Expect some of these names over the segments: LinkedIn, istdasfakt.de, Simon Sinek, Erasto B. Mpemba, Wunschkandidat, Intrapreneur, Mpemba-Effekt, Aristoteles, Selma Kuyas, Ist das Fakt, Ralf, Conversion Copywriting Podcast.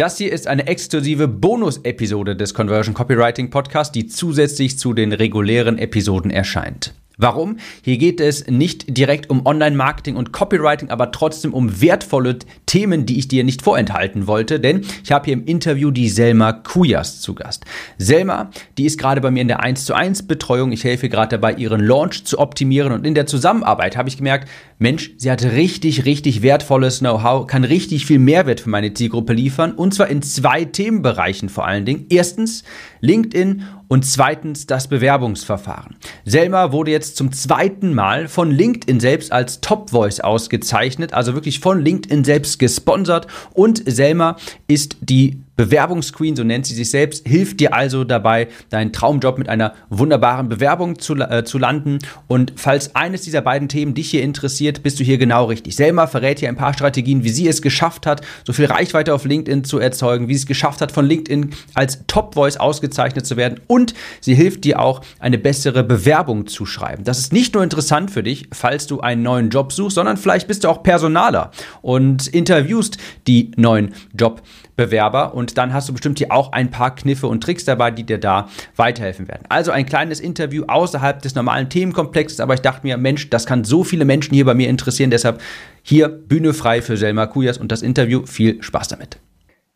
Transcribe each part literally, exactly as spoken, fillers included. Das hier ist eine exklusive Bonus-Episode des Conversion Copywriting Podcast, die zusätzlich zu den regulären Episoden erscheint. Warum? Hier geht es nicht direkt um Online-Marketing und Copywriting, aber trotzdem um wertvolle Themen, die ich dir nicht vorenthalten wollte, denn ich habe hier im Interview die Selma Kuyas zu Gast. Selma, die ist gerade bei mir in der eins zu eins Betreuung. Ich helfe gerade dabei, ihren Launch zu optimieren, und in der Zusammenarbeit habe ich gemerkt, Mensch, sie hat richtig, richtig wertvolles Know-how, kann richtig viel Mehrwert für meine Zielgruppe liefern, und zwar in zwei Themenbereichen vor allen Dingen. Erstens LinkedIn und zweitens das Bewerbungsverfahren. Selma wurde jetzt zum zweiten Mal von LinkedIn selbst als Top Voice ausgezeichnet, also wirklich von LinkedIn selbst gesponsert, und Selma ist die Bewerbungsqueen, so nennt sie sich selbst, hilft dir also dabei, deinen Traumjob mit einer wunderbaren Bewerbung zu, äh, zu landen. Und falls eines dieser beiden Themen dich hier interessiert, bist du hier genau richtig. Selma verrät hier ein paar Strategien, wie sie es geschafft hat, so viel Reichweite auf LinkedIn zu erzeugen, wie sie es geschafft hat, von LinkedIn als Top Voice ausgezeichnet zu werden, und sie hilft dir auch, eine bessere Bewerbung zu schreiben. Das ist nicht nur interessant für dich, falls du einen neuen Job suchst, sondern vielleicht bist du auch Personaler und interviewst die neuen Jobbewerber, und dann hast du bestimmt hier auch ein paar Kniffe und Tricks dabei, die dir da weiterhelfen werden. Also ein kleines Interview außerhalb des normalen Themenkomplexes, aber ich dachte mir, Mensch, das kann so viele Menschen hier bei mir interessieren, deshalb hier Bühne frei für Selma Kuyas und das Interview. Viel Spaß damit.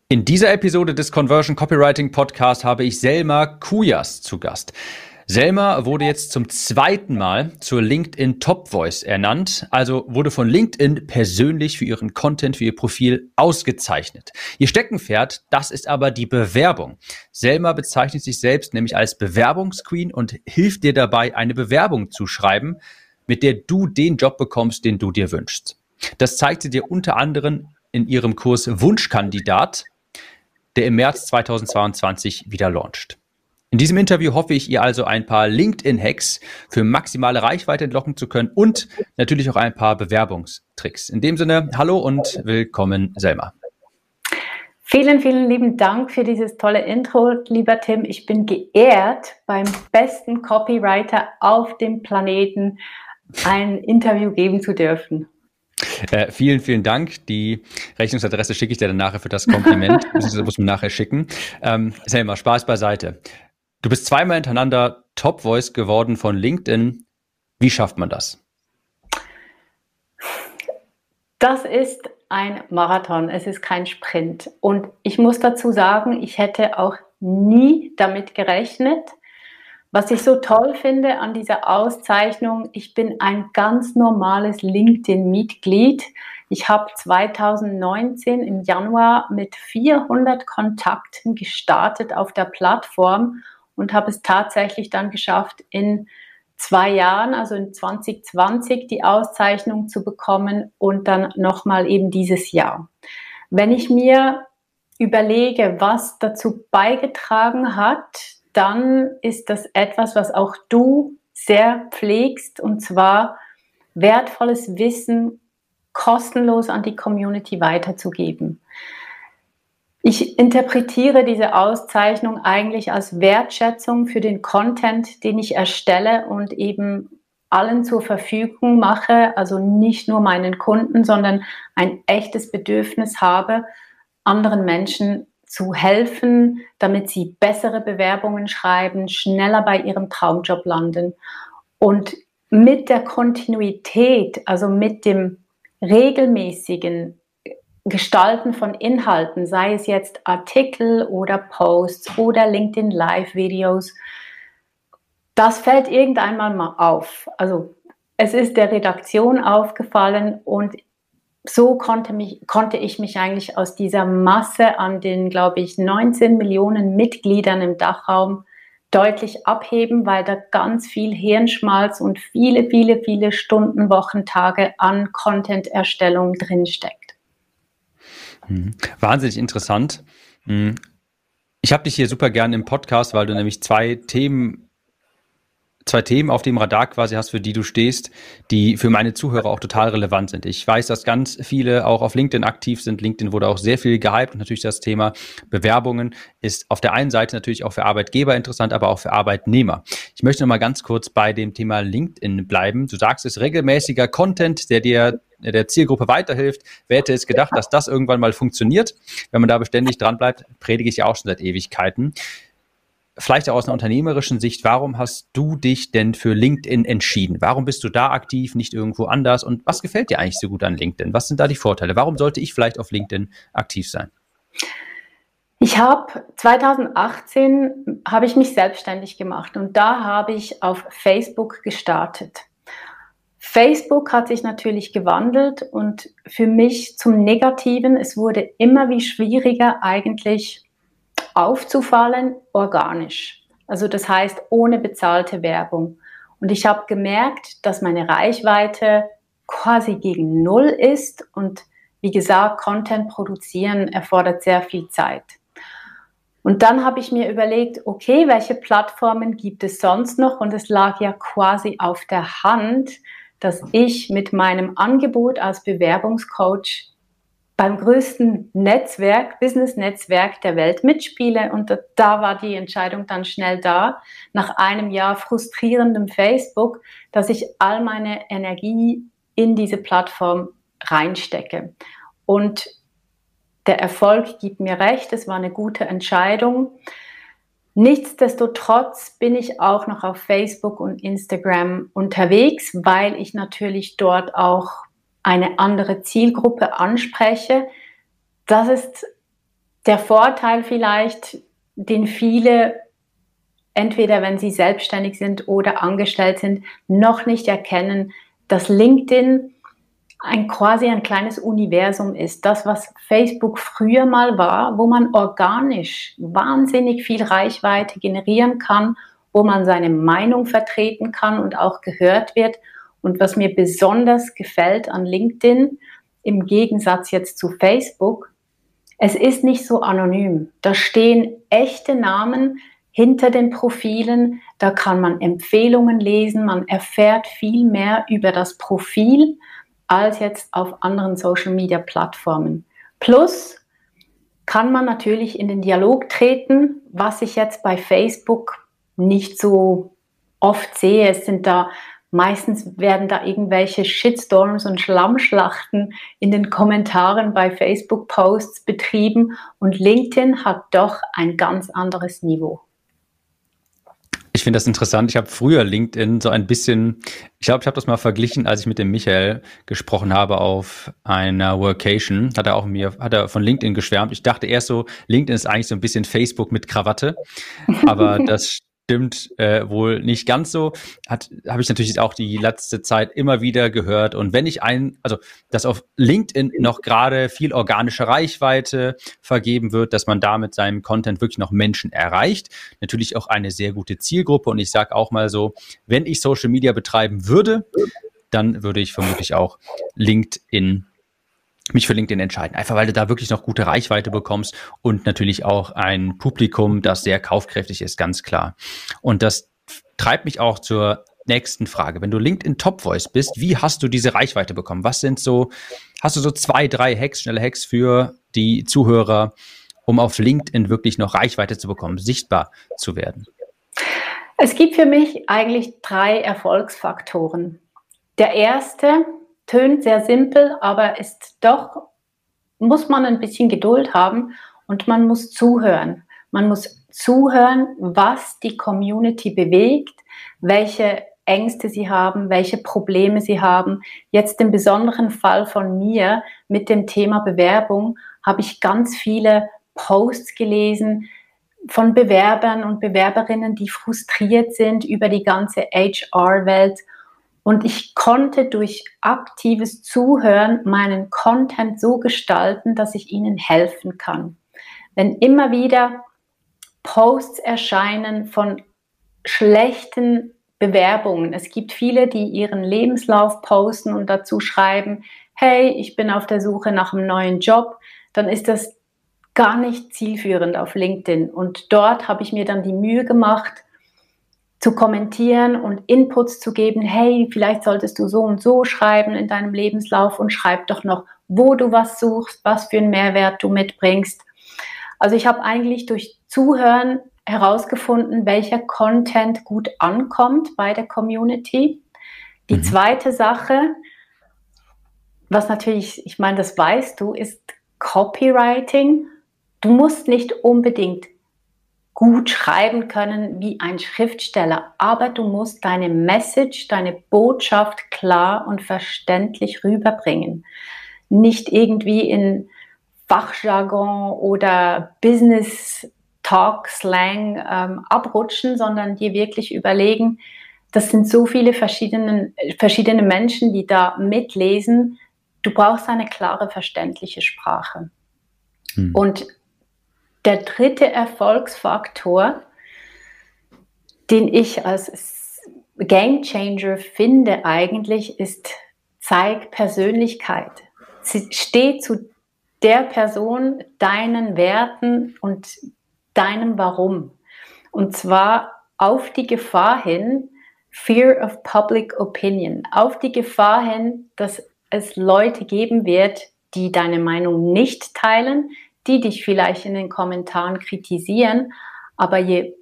In dieser Episode des Conversion Copywriting Podcast habe ich Selma Kuyas zu Gast. Selma wurde jetzt zum zweiten Mal zur LinkedIn Top Voice ernannt, also wurde von LinkedIn persönlich für ihren Content, für ihr Profil ausgezeichnet. Ihr Steckenpferd, das ist aber die Bewerbung. Selma bezeichnet sich selbst nämlich als Bewerbungsqueen und hilft dir dabei, eine Bewerbung zu schreiben, mit der du den Job bekommst, den du dir wünschst. Das zeigt sie dir unter anderem in ihrem Kurs Wunschkandidat, der im März zweitausendzweiundzwanzig wieder launcht. In diesem Interview hoffe ich, ihr also ein paar LinkedIn-Hacks für maximale Reichweite entlocken zu können und natürlich auch ein paar Bewerbungstricks. In dem Sinne, hallo und willkommen, Selma. Vielen, vielen lieben Dank für dieses tolle Intro, lieber Tim. Ich bin geehrt, beim besten Copywriter auf dem Planeten ein Interview geben zu dürfen. Äh, vielen, vielen Dank. Die Rechnungsadresse schicke ich dir dann nachher für das Kompliment. Das muss man nachher schicken. Ähm, Selma, Spaß beiseite. Du bist zweimal hintereinander Top Voice geworden von LinkedIn. Wie schafft man das? Das ist ein Marathon, es ist kein Sprint. Und ich muss dazu sagen, ich hätte auch nie damit gerechnet. Was ich so toll finde an dieser Auszeichnung, ich bin ein ganz normales LinkedIn-Mitglied. Ich habe zweitausendneunzehn im Januar mit vierhundert Kontakten gestartet auf der Plattform und habe es tatsächlich dann geschafft, in zwei Jahren, also in zwanzig zwanzig, die Auszeichnung zu bekommen und dann nochmal eben dieses Jahr. Wenn ich mir überlege, was dazu beigetragen hat, dann ist das etwas, was auch du sehr pflegst, und zwar wertvolles Wissen kostenlos an die Community weiterzugeben. Ich interpretiere diese Auszeichnung eigentlich als Wertschätzung für den Content, den ich erstelle und eben allen zur Verfügung mache, also nicht nur meinen Kunden, sondern ein echtes Bedürfnis habe, anderen Menschen zu helfen, damit sie bessere Bewerbungen schreiben, schneller bei ihrem Traumjob landen. Und mit der Kontinuität, also mit dem regelmäßigen Gestalten von Inhalten, sei es jetzt Artikel oder Posts oder LinkedIn Live-Videos, das fällt irgendwann mal auf. Also es ist der Redaktion aufgefallen, und so konnte, mich, konnte ich mich eigentlich aus dieser Masse an den, glaube ich, neunzehn Millionen Mitgliedern im Dachraum deutlich abheben, weil da ganz viel Hirnschmalz und viele, viele, viele Stunden, Wochen, Tage an Content-Erstellung drinsteckt. Wahnsinnig interessant. Ich habe dich hier super gerne im Podcast, weil du nämlich zwei Themen zwei Themen auf dem Radar quasi hast, für die du stehst, die für meine Zuhörer auch total relevant sind. Ich weiß, dass ganz viele auch auf LinkedIn aktiv sind. LinkedIn wurde auch sehr viel gehypt und natürlich das Thema Bewerbungen ist auf der einen Seite natürlich auch für Arbeitgeber interessant, aber auch für Arbeitnehmer. Ich möchte nochmal ganz kurz bei dem Thema LinkedIn bleiben. Du sagst, es ist regelmäßiger Content, der dir der Zielgruppe weiterhilft. Wer hätte es gedacht, dass das irgendwann mal funktioniert? Wenn man da beständig dran bleibt, predige ich ja auch schon seit Ewigkeiten. Vielleicht auch aus einer unternehmerischen Sicht, warum hast du dich denn für LinkedIn entschieden? Warum bist du da aktiv, nicht irgendwo anders? Und was gefällt dir eigentlich so gut an LinkedIn? Was sind da die Vorteile? Warum sollte ich vielleicht auf LinkedIn aktiv sein? Ich habe zweitausendachtzehn habe ich mich selbstständig gemacht und da habe ich auf Facebook gestartet. Facebook hat sich natürlich gewandelt und für mich zum Negativen, es wurde immer wie schwieriger eigentlich aufzufallen, organisch. Also das heißt, ohne bezahlte Werbung. Und ich habe gemerkt, dass meine Reichweite quasi gegen Null ist und wie gesagt, Content produzieren erfordert sehr viel Zeit. Und dann habe ich mir überlegt, okay, welche Plattformen gibt es sonst noch? Und es lag ja quasi auf der Hand, dass ich mit meinem Angebot als Bewerbungscoach beim größten Netzwerk, Business-Netzwerk der Welt mitspiele. Und da, da war die Entscheidung dann schnell da, nach einem Jahr frustrierendem Facebook, dass ich all meine Energie in diese Plattform reinstecke. Und der Erfolg gibt mir recht, es war eine gute Entscheidung. Nichtsdestotrotz bin ich auch noch auf Facebook und Instagram unterwegs, weil ich natürlich dort auch eine andere Zielgruppe anspreche. Das ist der Vorteil vielleicht, den viele, entweder wenn sie selbstständig sind oder angestellt sind, noch nicht erkennen, dass LinkedIn ein quasi ein kleines Universum ist. Das, was Facebook früher mal war, wo man organisch wahnsinnig viel Reichweite generieren kann, wo man seine Meinung vertreten kann und auch gehört wird. Und was mir besonders gefällt an LinkedIn, im Gegensatz jetzt zu Facebook, es ist nicht so anonym. Da stehen echte Namen hinter den Profilen, da kann man Empfehlungen lesen, man erfährt viel mehr über das Profil als jetzt auf anderen Social-Media-Plattformen. Plus kann man natürlich in den Dialog treten, was ich jetzt bei Facebook nicht so oft sehe. Es sind da Meistens werden da irgendwelche Shitstorms und Schlammschlachten in den Kommentaren bei Facebook-Posts betrieben und LinkedIn hat doch ein ganz anderes Niveau. Ich finde das interessant. Ich habe früher LinkedIn so ein bisschen, ich glaube, ich habe das mal verglichen, als ich mit dem Michael gesprochen habe auf einer Workation, hat er auch mir, hat er von LinkedIn geschwärmt. Ich dachte erst so, LinkedIn ist eigentlich so ein bisschen Facebook mit Krawatte, aber das stimmt äh, wohl nicht ganz so, hat habe ich natürlich auch die letzte Zeit immer wieder gehört. Und wenn ich einen, also dass auf LinkedIn noch gerade viel organische Reichweite vergeben wird, dass man da mit seinem Content wirklich noch Menschen erreicht, natürlich auch eine sehr gute Zielgruppe. Und ich sage auch mal so, wenn ich Social Media betreiben würde, dann würde ich vermutlich auch LinkedIn mich für LinkedIn entscheiden. Einfach, weil du da wirklich noch gute Reichweite bekommst und natürlich auch ein Publikum, das sehr kaufkräftig ist, ganz klar. Und das treibt mich auch zur nächsten Frage. Wenn du LinkedIn Top Voice bist, wie hast du diese Reichweite bekommen? Was sind so, hast du so zwei, drei Hacks, schnelle Hacks für die Zuhörer, um auf LinkedIn wirklich noch Reichweite zu bekommen, sichtbar zu werden? Es gibt für mich eigentlich drei Erfolgsfaktoren. Der erste tönt sehr simpel, aber ist doch, muss man ein bisschen Geduld haben und man muss zuhören. Man muss zuhören, was die Community bewegt, welche Ängste sie haben, welche Probleme sie haben. Jetzt im besonderen Fall von mir mit dem Thema Bewerbung habe ich ganz viele Posts gelesen von Bewerbern und Bewerberinnen, die frustriert sind über die ganze H R-Welt. Und ich konnte durch aktives Zuhören meinen Content so gestalten, dass ich ihnen helfen kann. Wenn immer wieder Posts erscheinen von schlechten Bewerbungen, es gibt viele, die ihren Lebenslauf posten und dazu schreiben, hey, ich bin auf der Suche nach einem neuen Job, dann ist das gar nicht zielführend auf LinkedIn. Und dort habe ich mir dann die Mühe gemacht, zu kommentieren und Inputs zu geben, hey, vielleicht solltest du so und so schreiben in deinem Lebenslauf und schreib doch noch, wo du was suchst, was für einen Mehrwert du mitbringst. Also ich habe eigentlich durch Zuhören herausgefunden, welcher Content gut ankommt bei der Community. Die mhm. zweite Sache, was natürlich, ich meine, das weißt du, ist Copywriting. Du musst nicht unbedingt gut schreiben können wie ein Schriftsteller, aber du musst deine Message, deine Botschaft klar und verständlich rüberbringen. Nicht irgendwie in Fachjargon oder Business-Talk-Slang ähm, abrutschen, sondern dir wirklich überlegen, das sind so viele verschiedene, verschiedene Menschen, die da mitlesen. Du brauchst eine klare, verständliche Sprache. Hm. Und der dritte Erfolgsfaktor, den ich als Game Changer finde eigentlich, ist: zeig Persönlichkeit. Steh zu der Person, deinen Werten und deinem Warum. Und zwar auf die Gefahr hin, Fear of Public Opinion, auf die Gefahr hin, dass es Leute geben wird, die deine Meinung nicht teilen, die dich vielleicht in den Kommentaren kritisieren. Aber je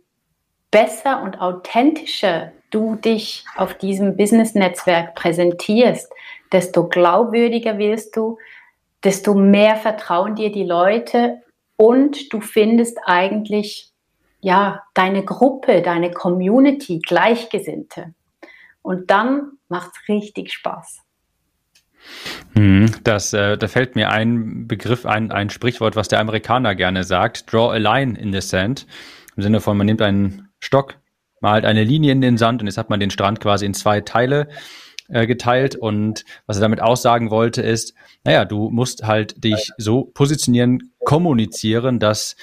besser und authentischer du dich auf diesem Business-Netzwerk präsentierst, desto glaubwürdiger wirst du, desto mehr vertrauen dir die Leute und du findest eigentlich ja deine Gruppe, deine Community, Gleichgesinnte. Und dann macht es richtig Spaß. Das, äh, da fällt mir ein Begriff, ein, ein Sprichwort, was der Amerikaner gerne sagt: Draw a line in the sand. Im Sinne von, man nimmt einen Stock, malt eine Linie in den Sand und jetzt hat man den Strand quasi in zwei Teile geteilt, und was er damit aussagen wollte ist, naja, du musst halt dich so positionieren, kommunizieren, dass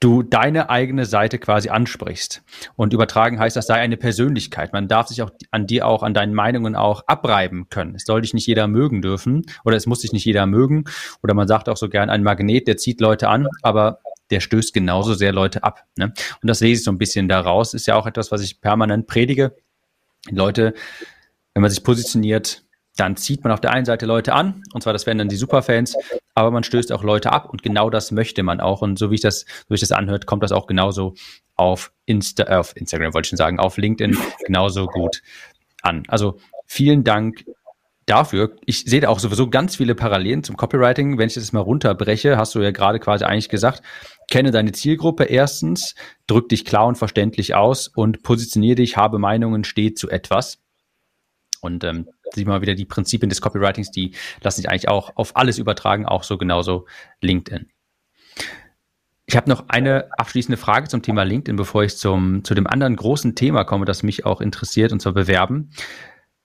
du deine eigene Seite quasi ansprichst. Und übertragen heißt, das sei eine Persönlichkeit. Man darf sich auch an dir auch, an deinen Meinungen auch abreiben können. Es soll dich nicht jeder mögen dürfen oder es muss dich nicht jeder mögen. Oder man sagt auch so gern, ein Magnet, der zieht Leute an, aber der stößt genauso sehr Leute ab, ne? Und das lese ich so ein bisschen daraus. Ist ja auch etwas, was ich permanent predige. Leute, wenn man sich positioniert, dann zieht man auf der einen Seite Leute an, und zwar das wären dann die Superfans, aber man stößt auch Leute ab, und genau das möchte man auch. Und so wie ich das, so wie ich das anhört, kommt das auch genauso auf Insta, äh, auf Instagram wollte ich schon sagen, auf LinkedIn genauso gut an. Also vielen Dank dafür. Ich sehe da auch sowieso ganz viele Parallelen zum Copywriting. Wenn ich das mal runterbreche, hast du ja gerade quasi eigentlich gesagt: kenne deine Zielgruppe erstens, drück dich klar und verständlich aus und positioniere dich, habe Meinungen, steh zu etwas. Und ähm, sieht man wieder die Prinzipien des Copywritings, die lassen sich eigentlich auch auf alles übertragen, auch so genauso LinkedIn. Ich habe noch eine abschließende Frage zum Thema LinkedIn, bevor ich zum, zu dem anderen großen Thema komme, das mich auch interessiert, und zwar Bewerben.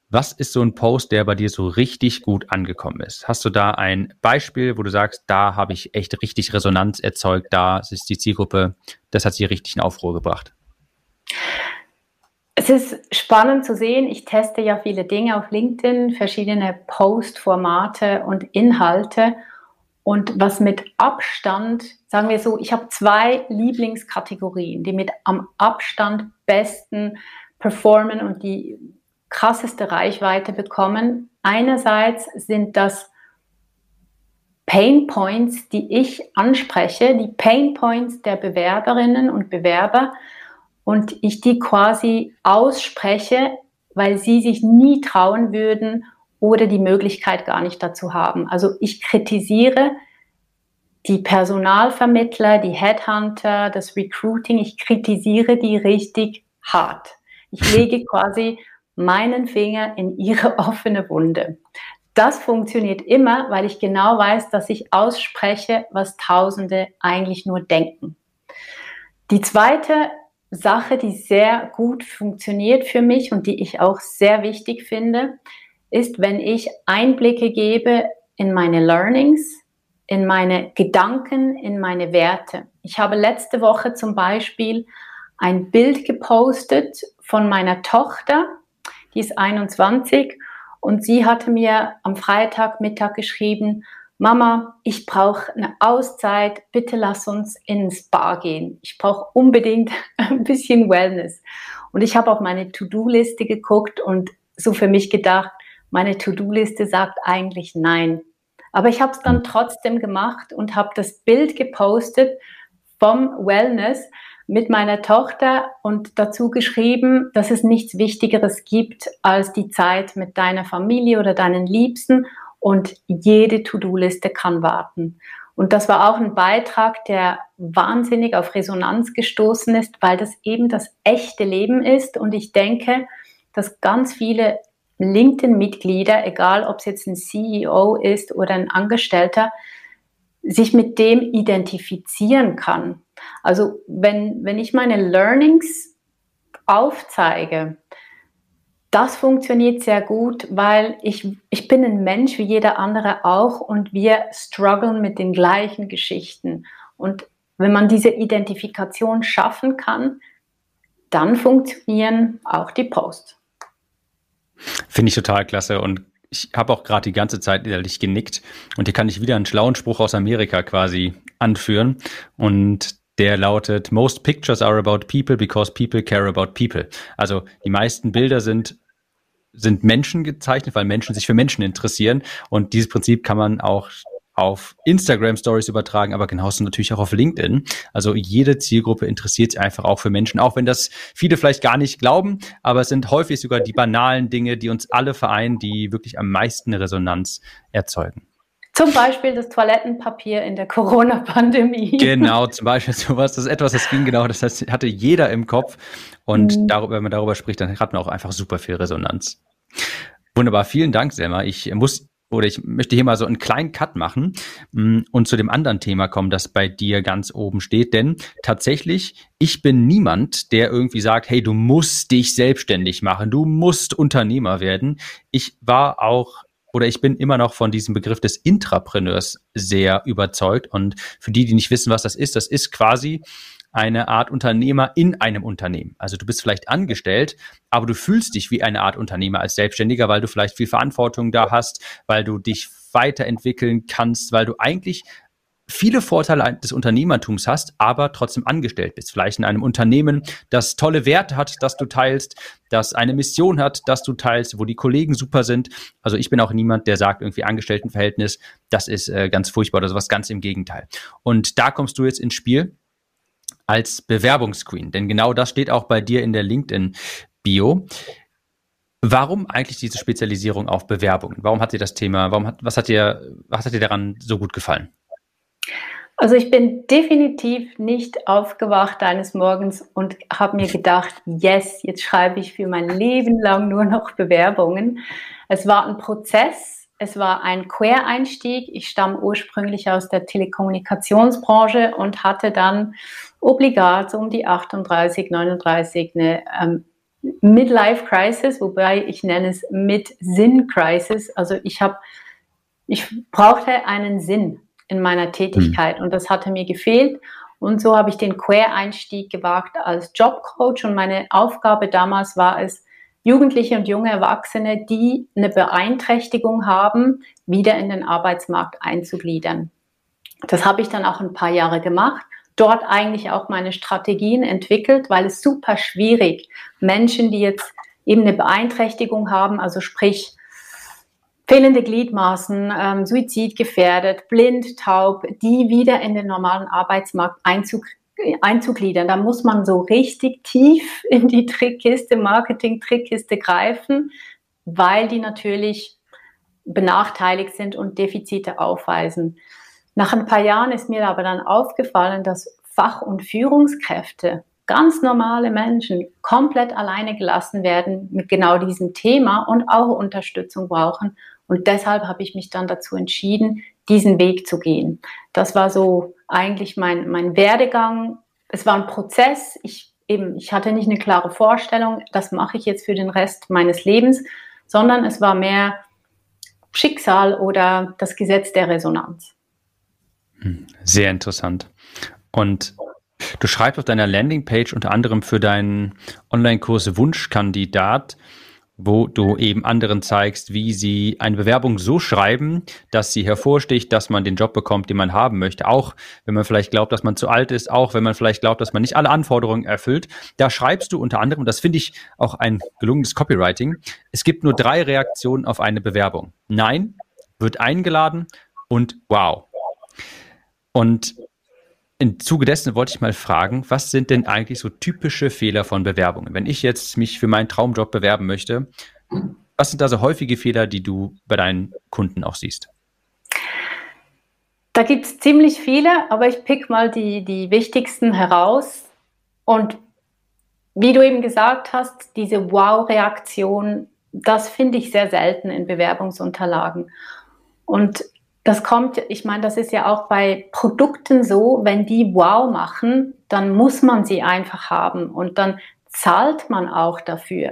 Was ist so ein Post, der bei dir so richtig gut angekommen ist? Hast du da ein Beispiel, wo du sagst, da habe ich echt richtig Resonanz erzeugt, da ist die Zielgruppe, das hat sie richtig in Aufruhr gebracht? Es ist spannend zu sehen, ich teste ja viele Dinge auf LinkedIn, verschiedene Post-Formate und Inhalte, und was mit Abstand, sagen wir so, ich habe zwei Lieblingskategorien, die mit am Abstand besten performen und die krasseste Reichweite bekommen. Einerseits sind das Painpoints, die ich anspreche, die Painpoints der Bewerberinnen und Bewerber, und ich die quasi ausspreche, weil sie sich nie trauen würden oder die Möglichkeit gar nicht dazu haben. Also ich kritisiere die Personalvermittler, die Headhunter, das Recruiting, ich kritisiere die richtig hart. Ich lege quasi meinen Finger in ihre offene Wunde. Das funktioniert immer, weil ich genau weiß, dass ich ausspreche, was Tausende eigentlich nur denken. Die zweite Sache, die sehr gut funktioniert für mich und die ich auch sehr wichtig finde, ist, wenn ich Einblicke gebe in meine Learnings, in meine Gedanken, in meine Werte. Ich habe letzte Woche zum Beispiel ein Bild gepostet von meiner Tochter, die ist einundzwanzig, und sie hatte mir am Freitagmittag geschrieben: Mama, ich brauche eine Auszeit, bitte lass uns ins Spa gehen. Ich brauche unbedingt ein bisschen Wellness. Und ich habe auf meine To-Do-Liste geguckt und so für mich gedacht, meine To-Do-Liste sagt eigentlich nein. Aber ich habe es dann trotzdem gemacht und habe das Bild gepostet vom Wellness mit meiner Tochter und dazu geschrieben, dass es nichts Wichtigeres gibt als die Zeit mit deiner Familie oder deinen Liebsten. Und jede To-Do-Liste kann warten. Und das war auch ein Beitrag, der wahnsinnig auf Resonanz gestoßen ist, weil das eben das echte Leben ist. Und ich denke, dass ganz viele LinkedIn-Mitglieder, egal ob es jetzt ein C E O ist oder ein Angestellter, sich mit dem identifizieren kann. Also wenn, wenn ich meine Learnings aufzeige, das funktioniert sehr gut, weil ich, ich bin ein Mensch wie jeder andere auch und wir strugglen mit den gleichen Geschichten. Und wenn man diese Identifikation schaffen kann, dann funktionieren auch die Posts. Finde ich total klasse und ich habe auch gerade die ganze Zeit innerlich genickt und hier kann ich wieder einen schlauen Spruch aus Amerika quasi anführen und der lautet, most pictures are about people because people care about people. Also die meisten Bilder sind, sind Menschen gezeichnet, weil Menschen sich für Menschen interessieren. Und dieses Prinzip kann man auch auf Instagram-Stories übertragen, aber genauso natürlich auch auf LinkedIn. Also jede Zielgruppe interessiert sich einfach auch für Menschen, auch wenn das viele vielleicht gar nicht glauben. Aber es sind häufig sogar die banalen Dinge, die uns alle vereinen, die wirklich am meisten Resonanz erzeugen. Zum Beispiel das Toilettenpapier in der Corona-Pandemie. Genau, zum Beispiel sowas. Das ist etwas, das ging genau, das hatte jeder im Kopf. Und mhm. darüber, wenn man darüber spricht, dann hat man auch einfach super viel Resonanz. Wunderbar, vielen Dank, Selma. Ich muss oder ich möchte hier mal so einen kleinen Cut machen und zu dem anderen Thema kommen, das bei dir ganz oben steht. Denn tatsächlich, ich bin niemand, der irgendwie sagt, hey, du musst dich selbstständig machen, du musst Unternehmer werden. Ich war auch Oder ich bin immer noch von diesem Begriff des Intrapreneurs sehr überzeugt. Und für die, die nicht wissen, was das ist, das ist quasi eine Art Unternehmer in einem Unternehmen. Also du bist vielleicht angestellt, aber du fühlst dich wie eine Art Unternehmer als Selbstständiger, weil du vielleicht viel Verantwortung da hast, weil du dich weiterentwickeln kannst, weil du eigentlich viele Vorteile des Unternehmertums hast, aber trotzdem angestellt bist. Vielleicht in einem Unternehmen, das tolle Werte hat, das du teilst, das eine Mission hat, das du teilst, wo die Kollegen super sind. Also ich bin auch niemand, der sagt, irgendwie Angestelltenverhältnis, das ist äh, ganz furchtbar oder sowas, ganz im Gegenteil. Und da kommst du jetzt ins Spiel als Bewerbungsqueen, denn genau das steht auch bei dir in der LinkedIn-Bio. Warum eigentlich diese Spezialisierung auf Bewerbungen? Warum hat dir das Thema, warum hat, was hat dir, was hat dir daran so gut gefallen? Also ich bin definitiv nicht aufgewacht eines Morgens und habe mir gedacht, yes, jetzt schreibe ich für mein Leben lang nur noch Bewerbungen. Es war ein Prozess, es war ein Quereinstieg. Ich stamme ursprünglich aus der Telekommunikationsbranche und hatte dann obligat so um die achtunddreißig, neununddreißig eine ähm, Midlife-Crisis, wobei ich nenne es Mid-Sinn-Crisis. Also ich habe, ich brauchte einen Sinn in meiner Tätigkeit und das hatte mir gefehlt und so habe ich den Quereinstieg gewagt als Jobcoach und meine Aufgabe damals war es, Jugendliche und junge Erwachsene, die eine Beeinträchtigung haben, wieder in den Arbeitsmarkt einzugliedern. Das habe ich dann auch ein paar Jahre gemacht, dort eigentlich auch meine Strategien entwickelt, weil es super schwierig, Menschen, die jetzt eben eine Beeinträchtigung haben, also sprich fehlende Gliedmaßen, ähm, suizidgefährdet, blind, taub, die wieder in den normalen Arbeitsmarkt einzug, einzugliedern. Da muss man so richtig tief in die Trickkiste, Marketing-Trickkiste greifen, weil die natürlich benachteiligt sind und Defizite aufweisen. Nach ein paar Jahren ist mir aber dann aufgefallen, dass Fach- und Führungskräfte, ganz normale Menschen, komplett alleine gelassen werden mit genau diesem Thema und auch Unterstützung brauchen. Und deshalb habe ich mich dann dazu entschieden, diesen Weg zu gehen. Das war so eigentlich mein, mein Werdegang. Es war ein Prozess. Ich, eben, ich hatte nicht eine klare Vorstellung, das mache ich jetzt für den Rest meines Lebens, sondern es war mehr Schicksal oder das Gesetz der Resonanz. Sehr interessant. Und du schreibst auf deiner Landingpage unter anderem für deinen Online-Kurs Wunschkandidat, wo du eben anderen zeigst, wie sie eine Bewerbung so schreiben, dass sie hervorsticht, dass man den Job bekommt, den man haben möchte. Auch wenn man vielleicht glaubt, dass man zu alt ist, auch wenn man vielleicht glaubt, dass man nicht alle Anforderungen erfüllt. Da schreibst du unter anderem, und das finde ich auch ein gelungenes Copywriting, es gibt nur drei Reaktionen auf eine Bewerbung. Nein, wird eingeladen und wow. Und im Zuge dessen wollte ich mal fragen, was sind denn eigentlich so typische Fehler von Bewerbungen? Wenn ich jetzt mich für meinen Traumjob bewerben möchte, was sind da so häufige Fehler, die du bei deinen Kunden auch siehst? Da gibt es ziemlich viele, aber ich pick mal die, die wichtigsten heraus. Und wie du eben gesagt hast, diese Wow-Reaktion, das finde ich sehr selten in Bewerbungsunterlagen. Und das kommt, ich meine, das ist ja auch bei Produkten so, wenn die wow machen, dann muss man sie einfach haben und dann zahlt man auch dafür,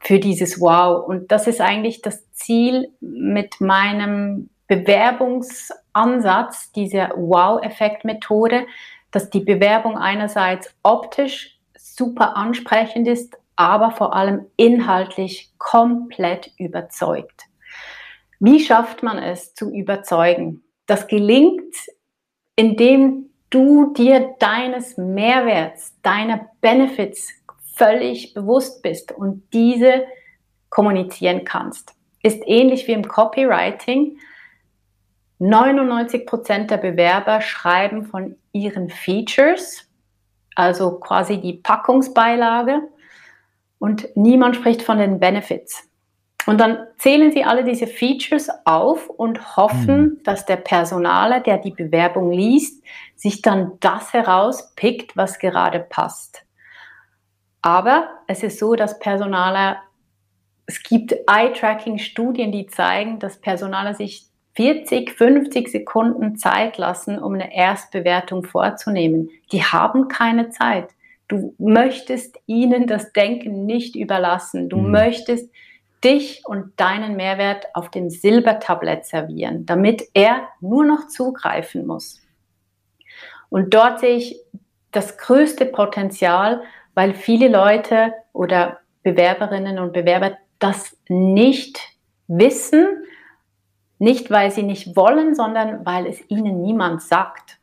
für dieses wow. Und das ist eigentlich das Ziel mit meinem Bewerbungsansatz, dieser Wow-Effekt-Methode, dass die Bewerbung einerseits optisch super ansprechend ist, aber vor allem inhaltlich komplett überzeugt. Wie schafft man es zu überzeugen? Das gelingt, indem du dir deines Mehrwerts, deiner Benefits völlig bewusst bist und diese kommunizieren kannst. Ist ähnlich wie im Copywriting. neunundneunzig Prozent der Bewerber schreiben von ihren Features, also quasi die Packungsbeilage, und niemand spricht von den Benefits. Und dann zählen sie alle diese Features auf und hoffen, dass der Personaler, der die Bewerbung liest, sich dann das herauspickt, was gerade passt. Aber es ist so, dass Personaler, es gibt Eye-Tracking-Studien, die zeigen, dass Personaler sich vierzig, fünfzig Sekunden Zeit lassen, um eine Erstbewertung vorzunehmen. Die haben keine Zeit. Du möchtest ihnen das Denken nicht überlassen. Du mhm. möchtest dich und deinen Mehrwert auf dem Silbertablett servieren, damit er nur noch zugreifen muss. Und dort sehe ich das größte Potenzial, weil viele Leute oder Bewerberinnen und Bewerber das nicht wissen, nicht weil sie nicht wollen, sondern weil es ihnen niemand sagt.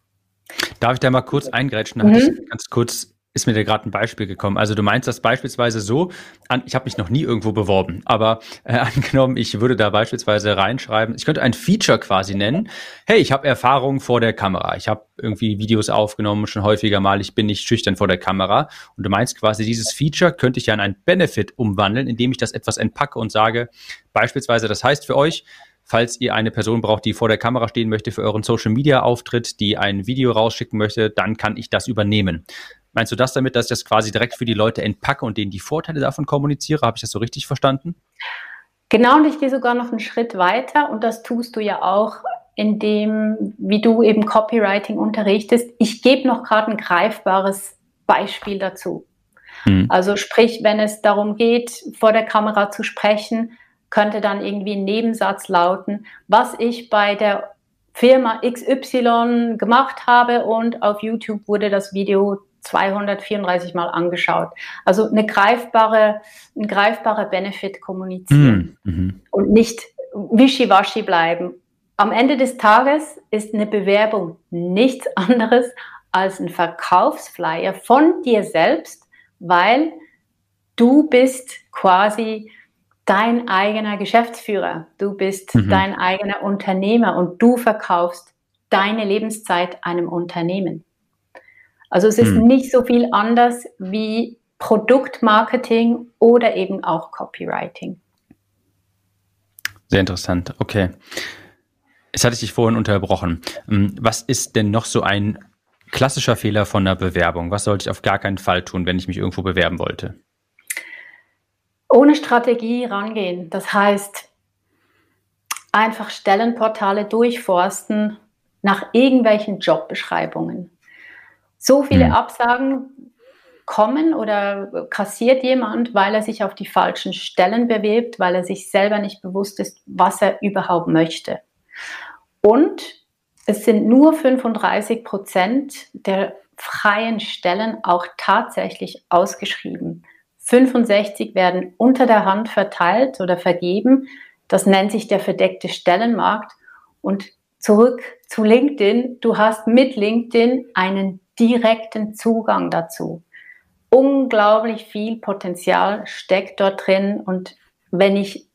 Darf ich da mal kurz eingrätschen? Da mhm. hatte ich ganz kurz... ist mir da gerade ein Beispiel gekommen. Also du meinst das beispielsweise so, an, ich habe mich noch nie irgendwo beworben, aber äh, angenommen, ich würde da beispielsweise reinschreiben, ich könnte ein Feature quasi nennen, hey, ich habe Erfahrung vor der Kamera, ich habe irgendwie Videos aufgenommen, schon häufiger mal, ich bin nicht schüchtern vor der Kamera, und du meinst quasi, dieses Feature könnte ich ja in einen Benefit umwandeln, indem ich das etwas entpacke und sage, beispielsweise, das heißt für euch, falls ihr eine Person braucht, die vor der Kamera stehen möchte für euren Social-Media-Auftritt, die ein Video rausschicken möchte, dann kann ich das übernehmen. Meinst du das damit, dass ich das quasi direkt für die Leute entpacke und denen die Vorteile davon kommuniziere? Habe ich das so richtig verstanden? Genau, und ich gehe sogar noch einen Schritt weiter, und das tust du ja auch, indem, wie du eben Copywriting unterrichtest. Ich gebe noch gerade ein greifbares Beispiel dazu. Hm. Also sprich, wenn es darum geht, vor der Kamera zu sprechen, könnte dann irgendwie ein Nebensatz lauten, was ich bei der Firma X Y gemacht habe, und auf YouTube wurde das Video zweihundertvierunddreißig Mal angeschaut. Also eine greifbare, ein greifbarer Benefit kommunizieren mhm. und nicht wischiwaschi bleiben. Am Ende des Tages ist eine Bewerbung nichts anderes als ein Verkaufsflyer von dir selbst, weil du bist quasi dein eigener Geschäftsführer, du bist mhm. dein eigener Unternehmer und du verkaufst deine Lebenszeit einem Unternehmen. Also es ist hm. nicht so viel anders wie Produktmarketing oder eben auch Copywriting. Sehr interessant, okay. Jetzt hatte ich dich vorhin unterbrochen. Was ist denn noch so ein klassischer Fehler von einer Bewerbung? Was sollte ich auf gar keinen Fall tun, wenn ich mich irgendwo bewerben wollte? Ohne Strategie rangehen. Das heißt, einfach Stellenportale durchforsten nach irgendwelchen Jobbeschreibungen. So viele Absagen kommen oder kassiert jemand, weil er sich auf die falschen Stellen bewirbt, weil er sich selber nicht bewusst ist, was er überhaupt möchte. Und es sind nur fünfunddreißig Prozent der freien Stellen auch tatsächlich ausgeschrieben. fünfundsechzig werden unter der Hand verteilt oder vergeben. Das nennt sich der verdeckte Stellenmarkt. Und zurück zu LinkedIn. Du hast mit LinkedIn einen direkten Zugang dazu. Unglaublich viel Potenzial steckt dort drin. Und wenn ich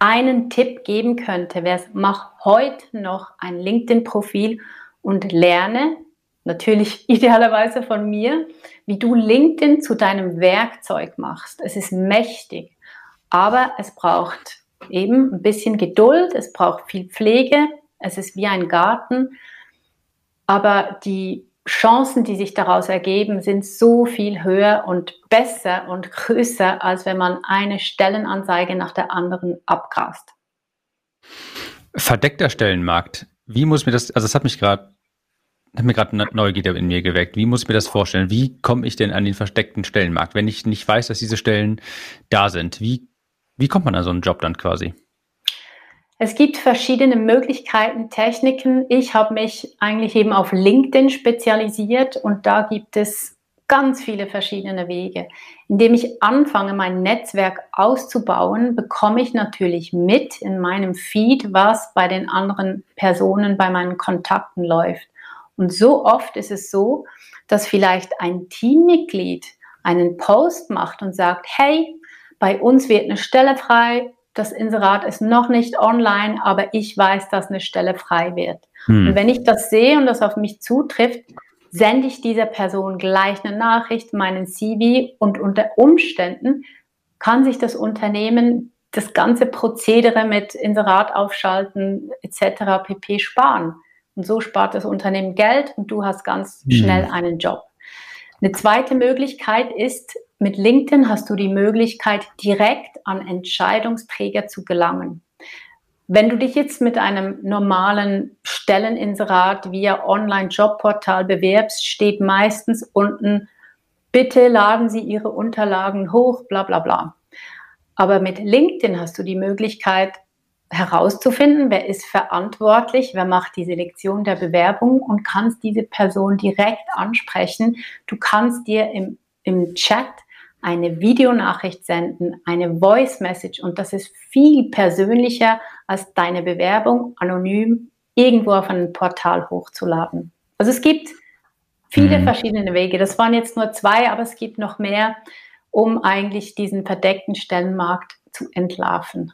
einen Tipp geben könnte, wäre es, mach heute noch ein LinkedIn-Profil und lerne, natürlich idealerweise von mir, wie du LinkedIn zu deinem Werkzeug machst. Es ist mächtig, aber es braucht eben ein bisschen Geduld, es braucht viel Pflege, es ist wie ein Garten, aber die Chancen, die sich daraus ergeben, sind so viel höher und besser und größer, als wenn man eine Stellenanzeige nach der anderen abgrast. Verdeckter Stellenmarkt. Wie muss mir das, also es hat mich gerade hat mir gerade Neugierde in mir geweckt. Wie muss ich mir das vorstellen? Wie komme ich denn an den versteckten Stellenmarkt, wenn ich nicht weiß, dass diese Stellen da sind? Wie, wie kommt man an so einen Job dann quasi? Es gibt verschiedene Möglichkeiten, Techniken. Ich habe mich eigentlich eben auf LinkedIn spezialisiert und da gibt es ganz viele verschiedene Wege. Indem ich anfange, mein Netzwerk auszubauen, bekomme ich natürlich mit in meinem Feed, was bei den anderen Personen, bei meinen Kontakten läuft. Und so oft ist es so, dass vielleicht ein Teammitglied einen Post macht und sagt, hey, bei uns wird eine Stelle frei, das Inserat ist noch nicht online, aber ich weiß, dass eine Stelle frei wird. Hm. Und wenn ich das sehe und das auf mich zutrifft, sende ich dieser Person gleich eine Nachricht, meinen C V, und unter Umständen kann sich das Unternehmen das ganze Prozedere mit Inserat aufschalten et cetera pp. Sparen. Und so spart das Unternehmen Geld und du hast ganz schnell einen Job. Eine zweite Möglichkeit ist, mit LinkedIn hast du die Möglichkeit, direkt an Entscheidungsträger zu gelangen. Wenn du dich jetzt mit einem normalen Stelleninserat via Online-Jobportal bewirbst, steht meistens unten, bitte laden Sie Ihre Unterlagen hoch, bla bla bla. Aber mit LinkedIn hast du die Möglichkeit, herauszufinden, wer ist verantwortlich, wer macht die Selektion der Bewerbung und kannst diese Person direkt ansprechen. Du kannst dir im, im Chat eine Videonachricht senden, eine Voice Message, und das ist viel persönlicher als deine Bewerbung anonym irgendwo auf einem Portal hochzuladen. Also es gibt viele mhm. verschiedene Wege. Das waren jetzt nur zwei, aber es gibt noch mehr, um eigentlich diesen verdeckten Stellenmarkt zu entlarven.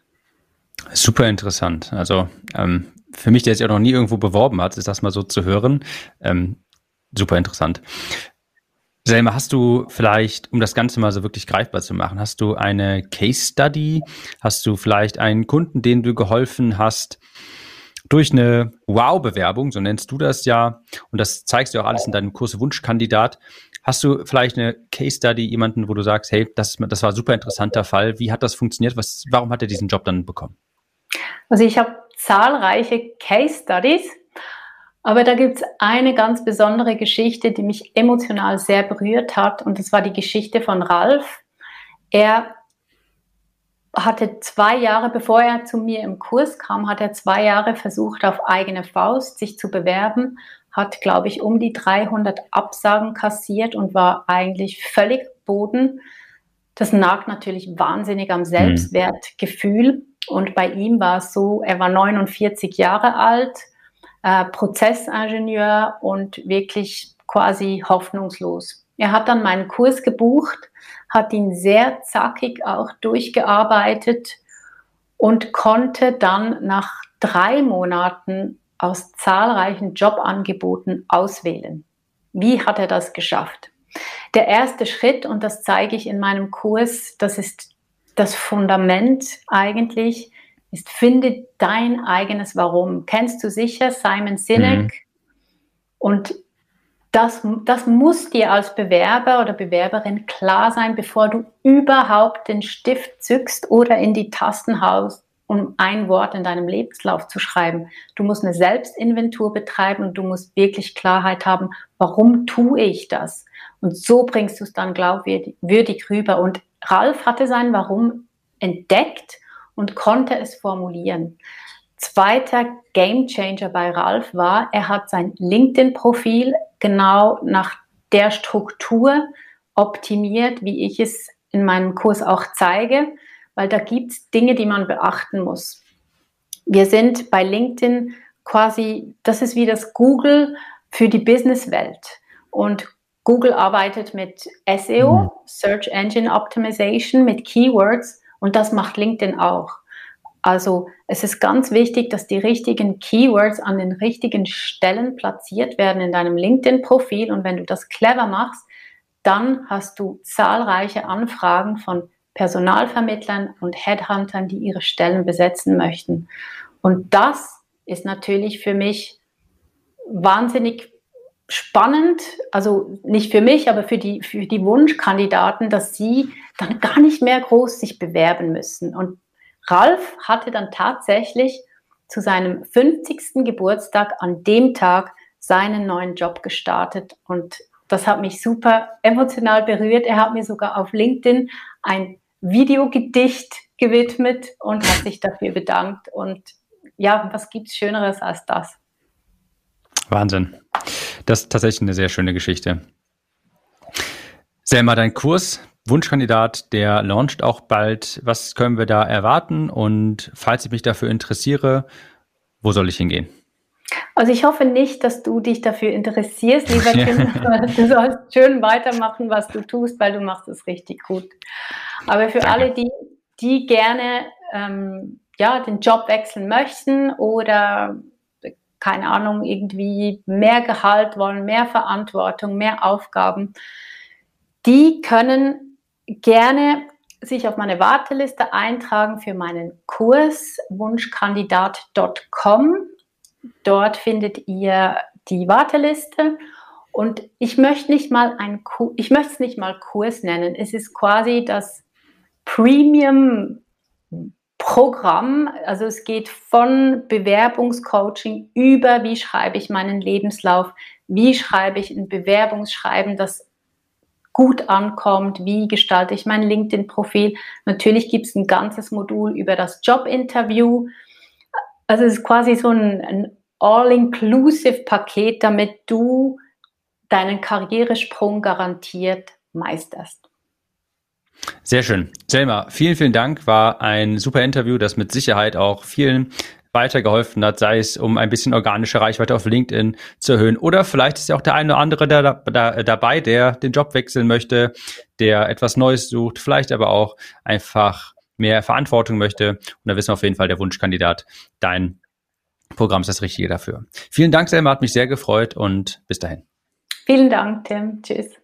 Super interessant. Also ähm, für mich, der sich auch noch nie irgendwo beworben hat, ist das mal so zu hören. Ähm, super interessant. Selma, hast du vielleicht, um das Ganze mal so wirklich greifbar zu machen, hast du eine Case Study? Hast du vielleicht einen Kunden, dem du geholfen hast durch eine Wow-Bewerbung, so nennst du das ja, und das zeigst du auch alles in deinem Kurs Wunschkandidat. Hast du vielleicht eine Case Study, jemanden, wo du sagst, hey, das, das war ein super interessanter Fall, wie hat das funktioniert, was, warum hat er diesen Job dann bekommen? Also ich habe zahlreiche Case Studies, aber da gibt es eine ganz besondere Geschichte, die mich emotional sehr berührt hat, und das war die Geschichte von Ralf. Er hatte zwei Jahre, bevor er zu mir im Kurs kam, hat er zwei Jahre versucht, auf eigene Faust sich zu bewerben, hat, glaube ich, um die dreihundert Absagen kassiert und war eigentlich völlig boden. Das nagt natürlich wahnsinnig am Selbstwertgefühl. Und bei ihm war es so, er war neunundvierzig Jahre alt, äh, Prozessingenieur und wirklich quasi hoffnungslos. Er hat dann meinen Kurs gebucht, hat ihn sehr zackig auch durchgearbeitet und konnte dann nach drei Monaten aus zahlreichen Jobangeboten auswählen. Wie hat er das geschafft? Der erste Schritt, und das zeige ich in meinem Kurs, das ist das Fundament eigentlich, ist, finde dein eigenes Warum. Kennst du sicher Simon Sinek? Mhm. Und das, das muss dir als Bewerber oder Bewerberin klar sein, bevor du überhaupt den Stift zückst oder in die Tasten haust, um ein Wort in deinem Lebenslauf zu schreiben. Du musst eine Selbstinventur betreiben und du musst wirklich Klarheit haben, warum tue ich das? Und so bringst du es dann glaubwürdig rüber. Und Ralf hatte sein Warum entdeckt und konnte es formulieren. Zweiter Gamechanger bei Ralf war, er hat sein LinkedIn-Profil genau nach der Struktur optimiert, wie ich es in meinem Kurs auch zeige, weil da gibt es Dinge, die man beachten muss. Wir sind bei LinkedIn quasi, das ist wie das Google für die Businesswelt. Und Google arbeitet mit S E O, Search Engine Optimization, mit Keywords, und das macht LinkedIn auch. Also es ist ganz wichtig, dass die richtigen Keywords an den richtigen Stellen platziert werden in deinem LinkedIn-Profil, und wenn du das clever machst, dann hast du zahlreiche Anfragen von Personalvermittlern und Headhuntern, die ihre Stellen besetzen möchten. Und das ist natürlich für mich wahnsinnig spannend, also nicht für mich, aber für die, für die Wunschkandidaten, dass sie dann gar nicht mehr groß sich bewerben müssen. Und Ralf hatte dann tatsächlich zu seinem fünfzigsten Geburtstag an dem Tag seinen neuen Job gestartet, und das hat mich super emotional berührt. Er hat mir sogar auf LinkedIn ein Videogedicht gewidmet und hat sich dafür bedankt. Und ja, was gibt es Schöneres als das? Wahnsinn. Das ist tatsächlich eine sehr schöne Geschichte. Selma, dein Kurs Wunschkandidat, der launcht auch bald. Was können wir da erwarten? Und falls ich mich dafür interessiere, wo soll ich hingehen? Also ich hoffe nicht, dass du dich dafür interessierst, lieber Tim. Du sollst schön weitermachen, was du tust, weil du machst es richtig gut. Aber für Danke. alle, die, die gerne ähm, ja, den Job wechseln möchten oder, keine Ahnung, irgendwie mehr Gehalt wollen, mehr Verantwortung, mehr Aufgaben, die können gerne sich auf meine Warteliste eintragen für meinen Kurs wunschkandidat punkt com. Dort findet ihr die Warteliste, und ich möchte nicht mal ein Ku- ich möchte es nicht mal Kurs nennen. Es ist quasi das Premium-Programm. Also es geht von Bewerbungscoaching über, wie schreibe ich meinen Lebenslauf, wie schreibe ich ein Bewerbungsschreiben, das gut ankommt, wie gestalte ich mein LinkedIn-Profil. Natürlich gibt es ein ganzes Modul über das Jobinterview. Also es ist quasi so ein, ein All-Inclusive-Paket, damit du deinen Karrieresprung garantiert meisterst. Sehr schön. Selma, vielen, vielen Dank. War ein super Interview, das mit Sicherheit auch vielen weitergeholfen hat, sei es um ein bisschen organische Reichweite auf LinkedIn zu erhöhen, oder vielleicht ist ja auch der eine oder andere da, da, dabei, der den Job wechseln möchte, der etwas Neues sucht, vielleicht aber auch einfach mehr Verantwortung möchte, und da wissen wir auf jeden Fall, der Wunschkandidat, dein Programm ist das Richtige dafür. Vielen Dank, Selma, hat mich sehr gefreut, und bis dahin. Vielen Dank, Tim. Tschüss.